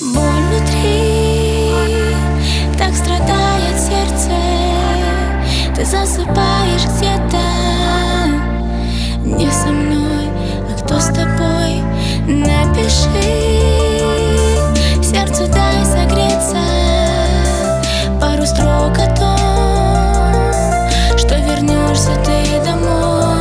Боль внутри, так страдает сердце. Ты засыпаешь где-то. Не со мной, а кто с тобой? Напиши, сердцу дай согреться. Пару строк о том, что вернешься ты домой.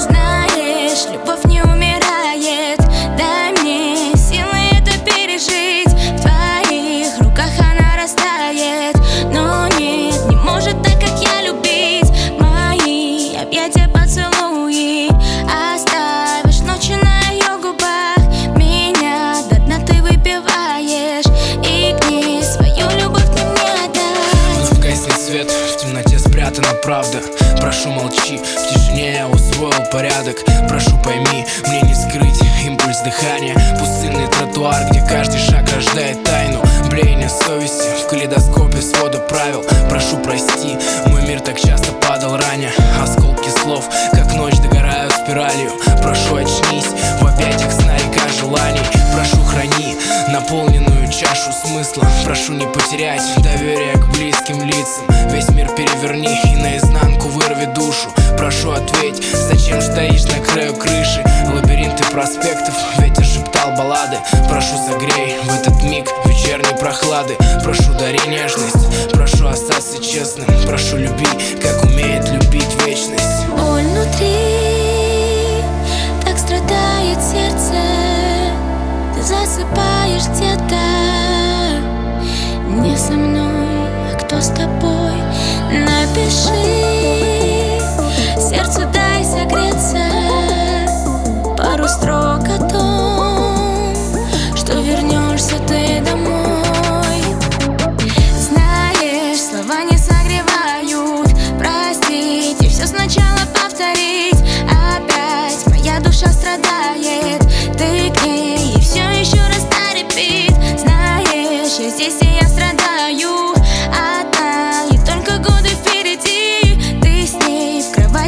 Знаешь, любовь не умирает. Дай мне силы это пережить. В твоих руках она растает. Но нет, не может так, как я, любить. Мои объятия, поцелуи. Оставишь ночью на ее губах. Меня до дна ты выпиваешь. И к ней свою любовь ты мне отдать. Вновь гаснет свет, в темноте спрятана правда. Прошу, молчи, в тишине я усвоил порядок. Прошу, пойми, мне не скрыть импульс дыхания. Пустынный тротуар, где каждый шаг рождает тайну. Блеяние совести в калейдоскопе свода правил. Прошу, прости, мой мир так часто падал ранее. Осколки слов, как ночь, догорают спиралью. Прошу, очнись в объятиях сна, река желаний. Прошу, храни наполненную чашу смысла. Прошу, не потерять доверие к близким лицам. Весь мир переверни и наизнанку вырви душу. Прошу, ответь, зачем стоишь на краю крыши? Лабиринты проспектов, ветер шептал баллады. Прошу, согрей в этот миг вечерней прохлады. Прошу, дари нежность, прошу, остаться честным. Прошу, люби, как умеет любить вечность. Боль внутри, так страдает сердце. Ты засыпаешь где-то. Не со мной, а кто с тобой? Напиши, сердцу дай согреться. Пару строк о том, что вернешься ты домой. Знаешь, слова не согревают. Простить и все сначала повторить. Опять моя душа страдает. Ты к ней и все еще раз на репит. Знаешь, я здесь и я страдаю.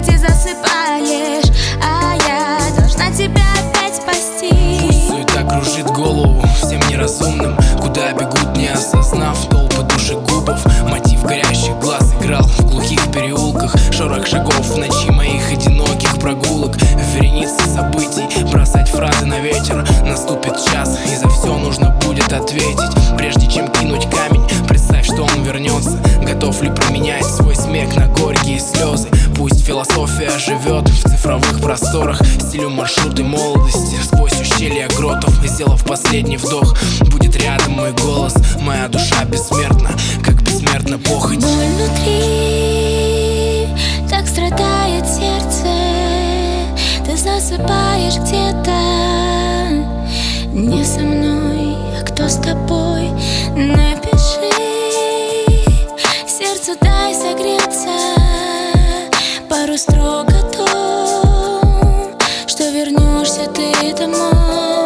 Засыпаешь, а я должна тебя опять спасти. Суета кружит голову всем неразумным. Куда бегут, не осознав, толпы душегубов. Мотив горящих глаз играл в глухих переулках. Шорох шагов в ночи моих одиноких прогулок. Вереница событий, бросать фразы на ветер. Наступит час, и за все нужно будет ответить. Прежде чем кинуть камень, представь, что он вернется. Готов ли променять свой смех на горькие слезы? Пусть философия живет в цифровых просторах. Стелю маршруты молодости сквозь ущелья гротов. Сделав последний вдох, будет рядом мой голос. Моя душа бессмертна, как бессмертна похоть. Боль внутри, так страдает сердце. Ты засыпаешь где-то. Не со мной, а кто с тобой? Напиши, сердцу дай согреться. Пару строк о том, что вернешься ты домой.